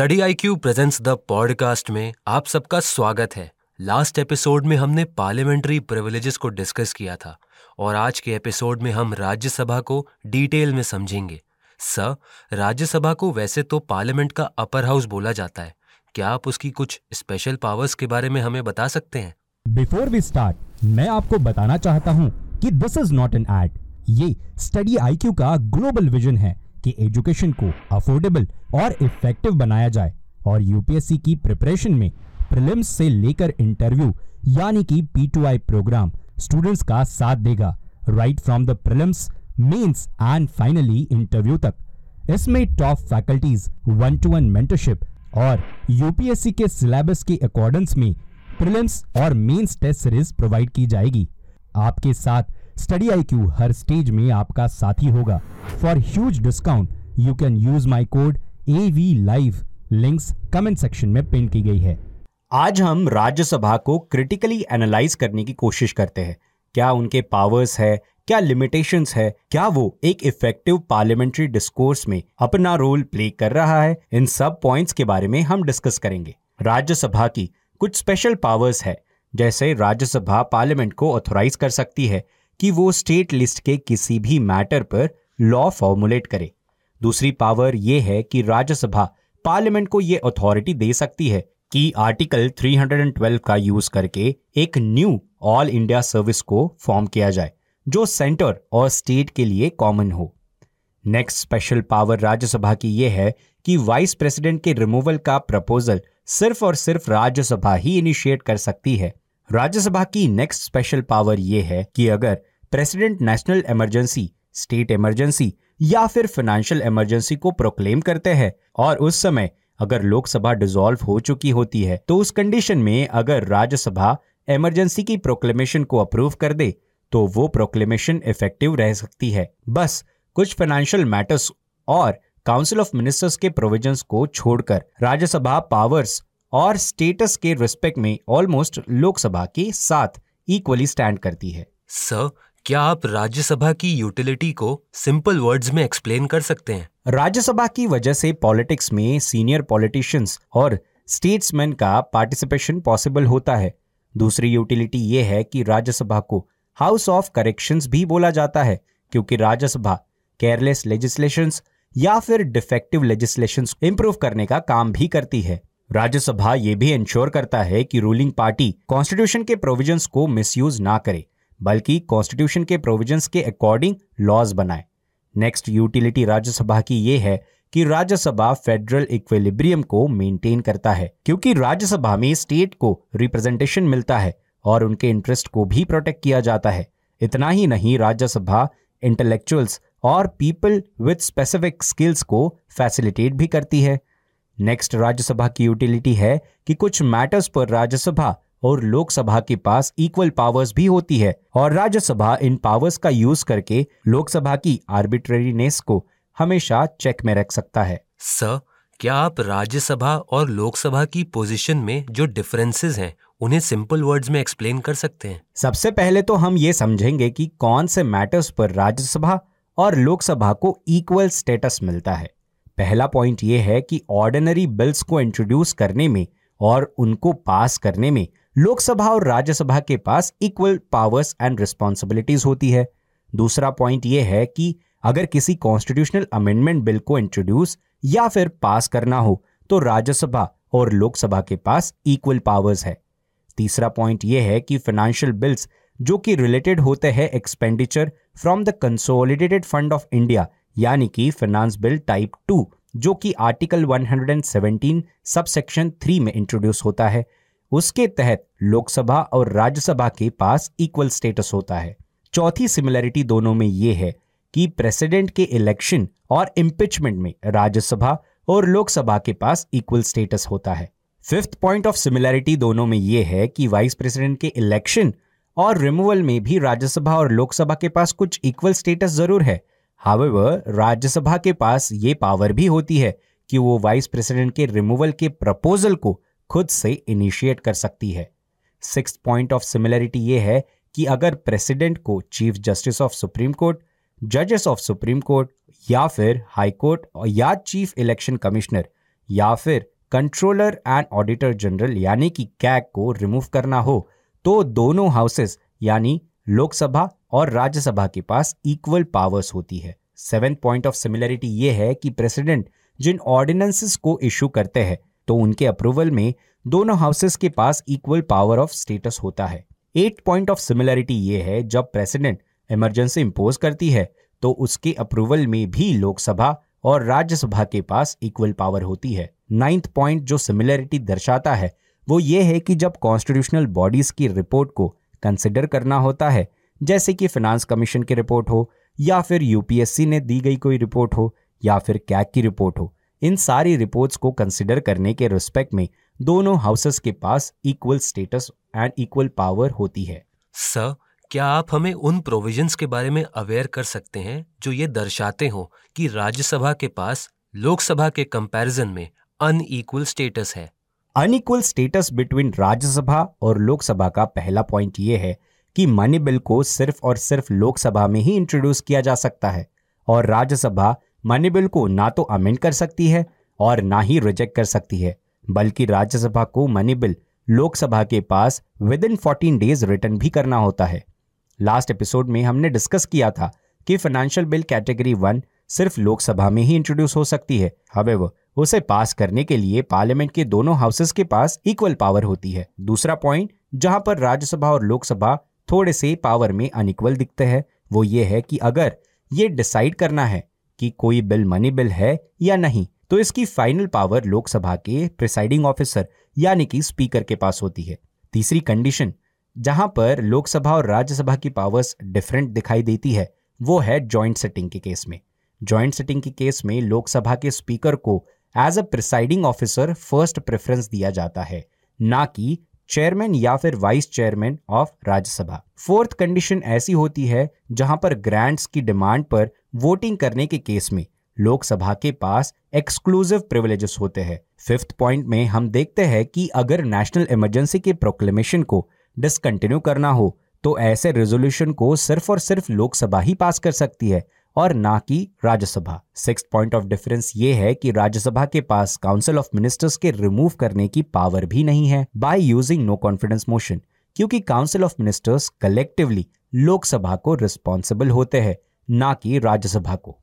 Study IQ presents the podcast में आप सबका स्वागत है। लास्ट एपिसोड में हमने पार्लियामेंट्री प्रिविलेजेस को डिस्कस किया था और आज के एपिसोड में हम राज्यसभा को डिटेल में समझेंगे। सर, राज्यसभा को वैसे तो पार्लियामेंट का अपर हाउस बोला जाता है, क्या आप उसकी कुछ स्पेशल पावर्स के बारे में हमें बता सकते हैं? बिफोर वी स्टार्ट, मैं आपको बताना चाहता हूँ कि this is not an ad. ये स्टडी IQ का ग्लोबल विजन है कि एजुकेशन को अफोर्डेबल और इफेक्टिव बनाया जाए और यूपीएससी की प्रिपरेशन में प्रीलिम्स से लेकर इंटरव्यू यानी कि P2I प्रोग्राम स्टूडेंट्स का साथ देगा, right from the prelims, mains and finally interview तक। इसमें टॉप फैकल्टीज, 1-to-1 मेंटरशिप और यूपीएससी के सिलेबस के अकॉर्डेंस में प्रीलिम्स और मेंस टेस्ट सीरीज प्रोवाइड की जाएगी। आपके साथ स्टडी IQ हर स्टेज में आपका साथी होगा। For huge discount you can use my code AV LIVE। Links comment section में पिन की गई है। आज हम राज्यसभा को क्रिटिकली एनालाइज करने की कोशिश करते हैं। क्या उनके पावर्स है, क्या लिमिटेशंस है, क्या वो एक इफेक्टिव पार्लियामेंट्री डिस्कोर्स में अपना रोल प्ले कर रहा है, इन सब पॉइंट्स के बारे में हम डिस्कस करेंगे। राज्यसभा की कुछ स्पेशल पावर्स है, जैसे राज्यसभा पार्लियामेंट को ऑथोराइज कर सकती है कि वो स्टेट लिस्ट के किसी भी मैटर पर लॉ फॉर्मुलेट करे। दूसरी पावर ये है कि राज्यसभा पार्लियामेंट को ये अथॉरिटी दे सकती है कि आर्टिकल 312 का यूज करके एक न्यू ऑल इंडिया सर्विस को फॉर्म किया जाए जो सेंटर और स्टेट के लिए कॉमन हो। नेक्स्ट स्पेशल पावर राज्यसभा की ये है कि वाइस प्रेसिडेंट के रिमूवल का प्रपोजल सिर्फ और सिर्फ राज्यसभा ही इनिशिएट कर सकती है। राज्यसभा की नेक्स्ट स्पेशल पावर ये है कि अगर president national emergency, state emergency या फिर फाइनेंशियल इमरजेंसी को प्रोक्लेम करते हैं और उस समय अगर लोकसभा डिसॉल्व हो चुकी होती है तो उस कंडीशन में अगर राज्यसभा इमरजेंसी की प्रोक्लेमेशन को अप्रूव कर दे तो वो प्रोक्लेमेशन इफेक्टिव रह सकती है, बस कुछ फाइनेंशियल मैटर्स और काउंसिल ऑफ मिनिस्टर्स के प्रोविजंस को छोड़कर। राज्यसभा पावर्स और स्टेटस के रिस्पेक्ट में ऑलमोस्ट लोकसभा के साथ इक्वली स्टैंड करती है। सर, क्या आप राज्यसभा की यूटिलिटी को सिंपल वर्ड्स में एक्सप्लेन कर सकते हैं? राज्यसभा की वजह से पॉलिटिक्स में सीनियर पॉलिटिशियंस और स्टेट्समैन का पार्टिसिपेशन पॉसिबल होता है। दूसरी यूटिलिटी ये है कि राज्यसभा को हाउस ऑफ करेक्शंस भी बोला जाता है क्योंकि राज्यसभा केयरलेस लेजिस्लेशंस या फिर डिफेक्टिव लेजिस्लेशंस इंप्रूव करने का काम भी करती है। राज्यसभा ये भी इंश्योर करता है कि रूलिंग पार्टी कॉन्स्टिट्यूशन के प्रोविजंस को मिसयूज ना करे बल्कि कॉन्स्टिट्यूशन के प्रोविजंस के अकॉर्डिंग लॉज बनाए। नेक्स्ट यूटिलिटी राज्यसभा की ये है कि राज्यसभा फेडरल इक्विलिब्रियम को मेंटेन करता है क्योंकि राज्यसभा में स्टेट को रिप्रेजेंटेशन मिलता है और उनके इंटरेस्ट को भी प्रोटेक्ट किया जाता है। इतना ही नहीं, राज्यसभा इंटेलेक्चुअल्स और पीपल विद स्पेसिफिक स्किल्स को फैसिलिटेट भी करती है। नेक्स्ट राज्यसभा की यूटिलिटी है कि कुछ मैटर्स पर राज्यसभा और लोकसभा के पास इक्वल पावर्स भी होती है और राज्यसभा इन पावर्स का यूज करके लोकसभा की आर्बिट्रेरीनेस को हमेशा चेक में रख सकता है। सर, क्या आप राज्यसभा और लोकसभा की पोजीशन में जो डिफरेंसेस हैं उन्हें सिंपल वर्ड्स में एक्सप्लेन कर सकते हैं? सबसे पहले तो हम ये समझेंगे कि कौन से मैटर्स पर राज्यसभा और लोकसभा को इक्वल स्टेटस मिलता है। पहला पॉइंट ये है कि ऑर्डिनरी बिल्स को इंट्रोड्यूस करने में और उनको पास करने में लोकसभा और राज्यसभा के पास इक्वल पावर्स एंड रिस्पॉन्सिबिलिटीज होती है। दूसरा पॉइंट ये है कि अगर किसी कॉन्स्टिट्यूशनल अमेंडमेंट बिल को इंट्रोड्यूस या फिर पास करना हो तो राज्यसभा और लोकसभा के पास इक्वल पावर्स है। तीसरा पॉइंट ये है कि फाइनेंशियल बिल्स जो कि रिलेटेड होते हैं expenditure from the consolidated fund of India यानी कि फाइनेंस बिल टाइप 2 जो कि आर्टिकल 117 सबसेक्शन 3 में इंट्रोड्यूस होता है, उसके तहत लोकसभा और राज्यसभा के पास इक्वल स्टेटस होता है। चौथी सिमिलरिटी दोनों में ये है कि प्रेसिडेंट के इलेक्शन और इम्पिचमेंट में राज्यसभा और लोकसभा के पास इक्वल स्टेटस होता है। फिफ्थ पॉइंट ऑफ सिमिलरिटी दोनों में ये है कि वाइस प्रेसिडेंट के इलेक्शन और रिमूवल में भी राज्यसभा और लोकसभा के पास कुछ इक्वल स्टेटस जरूर है। हावेवर, राज्यसभा के पास ये पावर भी होती है कि वो वाइस प्रेसिडेंट के रिमूवल के प्रपोजल को खुद से इनिशिएट कर सकती है। सिक्स्थ पॉइंट ऑफ सिमिलरिटी ये है कि अगर प्रेसिडेंट को chief justice of supreme court, जजेस ऑफ सुप्रीम कोर्ट या फिर हाई कोर्ट या चीफ इलेक्शन कमिश्नर या फिर कंट्रोलर एंड ऑडिटर जनरल यानी कि कैग को रिमूव करना हो तो दोनों हाउसेस यानी लोकसभा और राज्यसभा के पास इक्वल पावर्स होती है। 7th पॉइंट ऑफ सिमिलरिटी ये है कि प्रेसिडेंट जिन ऑर्डिनेंसेस को इशू करते हैं तो उनके अप्रूवल में दोनों हाउसेस के पास इक्वल पावर ऑफ स्टेटस होता है। 8th पॉइंट ऑफ सिमिलरिटी ये है जब प्रेसिडेंट इमरजेंसी इंपोज करती है तो उसके अप्रूवल में भी लोकसभा और राज्यसभा के पास इक्वल पावर होती है। 9th पॉइंट जो सिमिलरिटी दर्शाता है वो ये है कि जब कॉन्स्टिट्यूशनल बॉडीज की रिपोर्ट को कंसिडर करना होता है, जैसे कि फिनांस कमीशन की रिपोर्ट हो या फिर यूपीएससी ने दी गई कोई रिपोर्ट हो या फिर कैग की रिपोर्ट हो, इन सारी रिपोर्ट्स को कंसिडर करने के रिस्पेक्ट में दोनों हाउसेस के पास equal status and equal power होती है। सर, क्या आप हमें उन प्रोविजंस के बारे में अवेयर कर सकते हैं जो ये दर्शाते हो कि राज्यसभा के पास लोकसभा के कंपैरिजन में अनइक्वल स्टेटस है? अनइक्वल स्टेटस बिटवीन राज्यसभा और लोकसभा का पहला पॉइंट ये है कि मनी बिल को सिर्फ और सिर्फ लोकसभा में ही इंट्रोड्यूस किया जा सकता है और राज्यसभा मनी बिल को ना तो अमेंड कर सकती है और ना ही रिजेक्ट कर सकती है, बल्कि राज्यसभा को मनी बिल लोकसभा के पास विदिन 14 डेज रिटर्न भी करना होता है। लास्ट एपिसोड में हमने डिस्कस किया था कि फाइनेंशियल बिल कैटेगरी 1 सिर्फ लोकसभा में ही इंट्रोड्यूस हो सकती है, हावेवर उसे पास करने के लिए पार्लियामेंट के दोनों हाउसेस के पास इक्वल पावर होती है। दूसरा पॉइंट जहां पर राज्यसभा और लोकसभा थोड़े से पावर में अनइक्वल दिखते हैं वो ये है कि अगर ये डिसाइड करना है कि कोई बिल मनी बिल है या नहीं तो इसकी फाइनल पावर लोकसभा के प्रिसाइडिंग ऑफिसर यानी कि स्पीकर के पास होती है। तीसरी कंडीशन जहां पर लोकसभा और राज्यसभा की पावर्स डिफरेंट दिखाई देती है वो है जॉइंट सिटिंग के केस में। जॉइंट सिटिंग के केस में लोकसभा के स्पीकर को as a presiding officer first preference दिया जाता है, ना कि चेयरमैन या फिर vice chairman of Rajya Sabha. Fourth condition ऐसी होती है जहां पर ग्रांट्स की डिमांड पर वोटिंग करने के केस में लोकसभा के पास एक्सक्लूसिव प्रिविलेजेस होते हैं। फिफ्थ पॉइंट में हम देखते हैं कि अगर नेशनल इमरजेंसी के प्रोक्लेमेशन को डिसकंटिन्यू करना हो तो ऐसे रेजोल्यूशन को सिर्फ और सिर्फ लोकसभा ही पास कर सकती है और ना कि Rajya Sabha. Sixth point of difference ये है कि राज्यसभा के पास काउंसिल ऑफ मिनिस्टर्स के रिमूव करने की पावर भी नहीं है by using no confidence motion, क्योंकि council of ministers collectively Lok Sabha को रिस्पॉन्सिबल होते हैं, ना कि राज्यसभा को।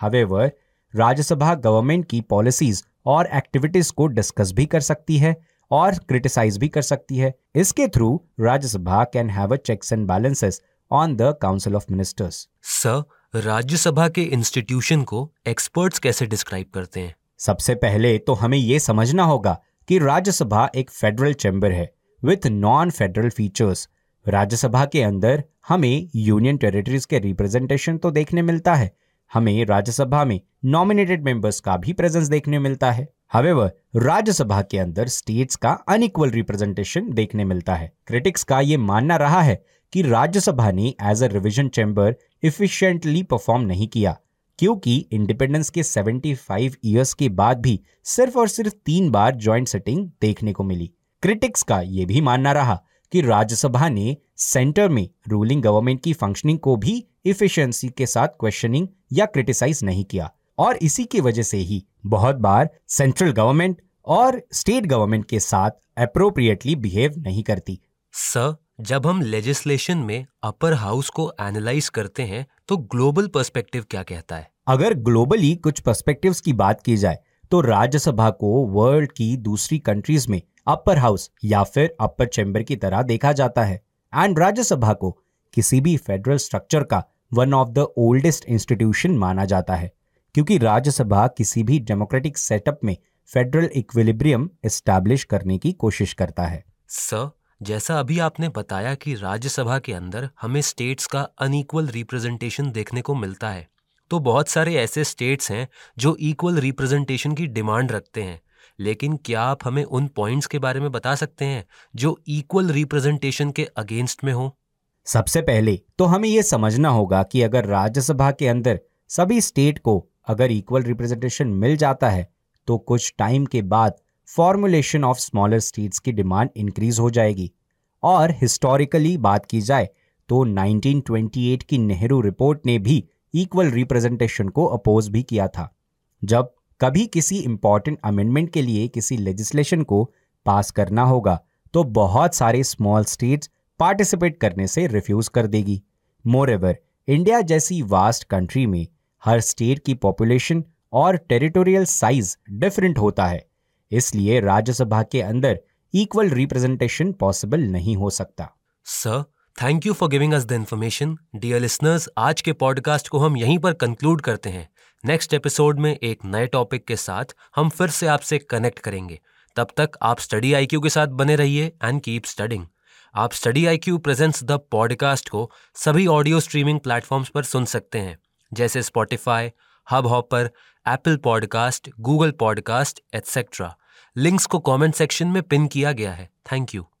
हावेवर राज्यसभा गवर्नमेंट की पॉलिसीज और एक्टिविटीज को डिस्कस भी कर सकती है और क्रिटिसाइज भी कर सकती है। इसके through Rajya Sabha can have a checks and balances on the council of ministers. Sir, Rajya Sabha के इंस्टीट्यूशन को एक्सपर्ट्स कैसे डिस्क्राइब करते हैं? सबसे पहले तो हमें यह समझना होगा कि राज्यसभा एक फेडरल चैम्बर है with non federal features. Rajya Sabha के अंदर हमें यूनियन टेरिटरीज के रिप्रेजेंटेशन तो देखने मिलता है, हमें राज्यसभा में नॉमिनेटेड मेंबर्स का भी प्रेजेंस देखने मिलता है। हावेवर राज्यसभा के अंदर स्टेट्स का अनइक्वल रिप्रेजेंटेशन देखने मिलता है। क्रिटिक्स का ये मानना रहा है कि राज्यसभा ने as a revision chamber efficiently perform नहीं किया, क्योंकि इंडिपेंडेंस के 75 इयर्स के बाद भी सिर्फ और सिर्फ 3 बार जॉइंट सिटिंग देखने को मिली। क्रिटिक्स का ये भी मानना रहा कि राज्यसभा ने सेंटर में रूलिंग गवर्नमेंट की फंक्शनिंग को भी इफिशिएंसी के साथ क्वेश्चनिंग या क्रिटिसाइज नहीं किया और इसी की वजह से ही बहुत बार सेंट्रल गवर्नमेंट और स्टेट गवर्नमेंट के साथ एप्रोप्रिएटली बिहेव नहीं करती। सर, जब हम लेजिस्लेशन में अपर हाउस को एनालाइज करते हैं तो ग्लोबल पर्सपेक्टिव क्या कहता है? अगर ग्लोबली कुछ पर्सपेक्टिव्स की बात की जाए तो राज्यसभा को वर्ल्ड की दूसरी कंट्रीज में अपर हाउस या फिर अपर चैम्बर की तरह देखा जाता है एंड राज्यसभा को किसी भी फेडरल स्ट्रक्चर का one of the oldest institution माना जाता है, क्योंकि राज्यसभा किसी भी डेमोक्रेटिक सेटअप में फेडरल इक्विलिब्रियम एस्टैब्लिश करने की कोशिश करता है। सर, जैसा अभी आपने बताया कि राज्यसभा के अंदर हमें स्टेट्स का अनइक्वल रिप्रेजेंटेशन देखने को मिलता है, तो बहुत सारे ऐसे स्टेट्स हैं जो इक्वल रिप्रेजेंटेशन की डिमांड रखते हैं, लेकिन क्या आप हमें उन पॉइंट्स के बारे में बता सकते हैं जो इक्वल रिप्रेजेंटेशन के अगेंस्ट में हो? सबसे पहले तो हमें यह समझना होगा कि अगर राज्यसभा के अंदर सभी स्टेट को अगर इक्वल रिप्रेजेंटेशन मिल जाता है तो कुछ टाइम के बाद फॉर्मुलेशन ऑफ स्मॉलर स्टेट्स की डिमांड इंक्रीज हो जाएगी। और हिस्टोरिकली बात की जाए तो 1928 की नेहरू रिपोर्ट ने भी इक्वल रिप्रेजेंटेशन को अपोज भी किया था, जब कभी किसी इंपॉर्टेंट अमेंडमेंट के लिए किसी लेजिस्लेशन को पास करना होगा तो बहुत सारे स्मॉल स्टेट्स पार्टिसिपेट करने से रिफ्यूज कर देगी। मोरेवर, इंडिया जैसी वास्ट कंट्री में हर स्टेट की पॉपुलेशन और टेरिटोरियल साइज डिफरेंट होता है, इसलिए राज्यसभा के अंदर इक्वल रिप्रेजेंटेशन पॉसिबल नहीं हो सकता। Sir, thank you for giving us the information. Dear listeners, आज के पॉडकास्ट को हम यहीं पर कंक्लूड करते हैं। नेक्स्ट एपिसोड में एक नए टॉपिक के साथ हम फिर से आपसे कनेक्ट करेंगे। तब तक आप स्टडी IQ के साथ बने रहिए एंड कीप स्टडिंग। आप study IQ presents the podcast को सभी ऑडियो स्ट्रीमिंग प्लेटफॉर्म्स पर सुन सकते हैं, जैसे Spotify, hub hopper, Apple podcast, Google podcast, etcetera. Links को कमेंट सेक्शन में पिन किया गया है। Thank you.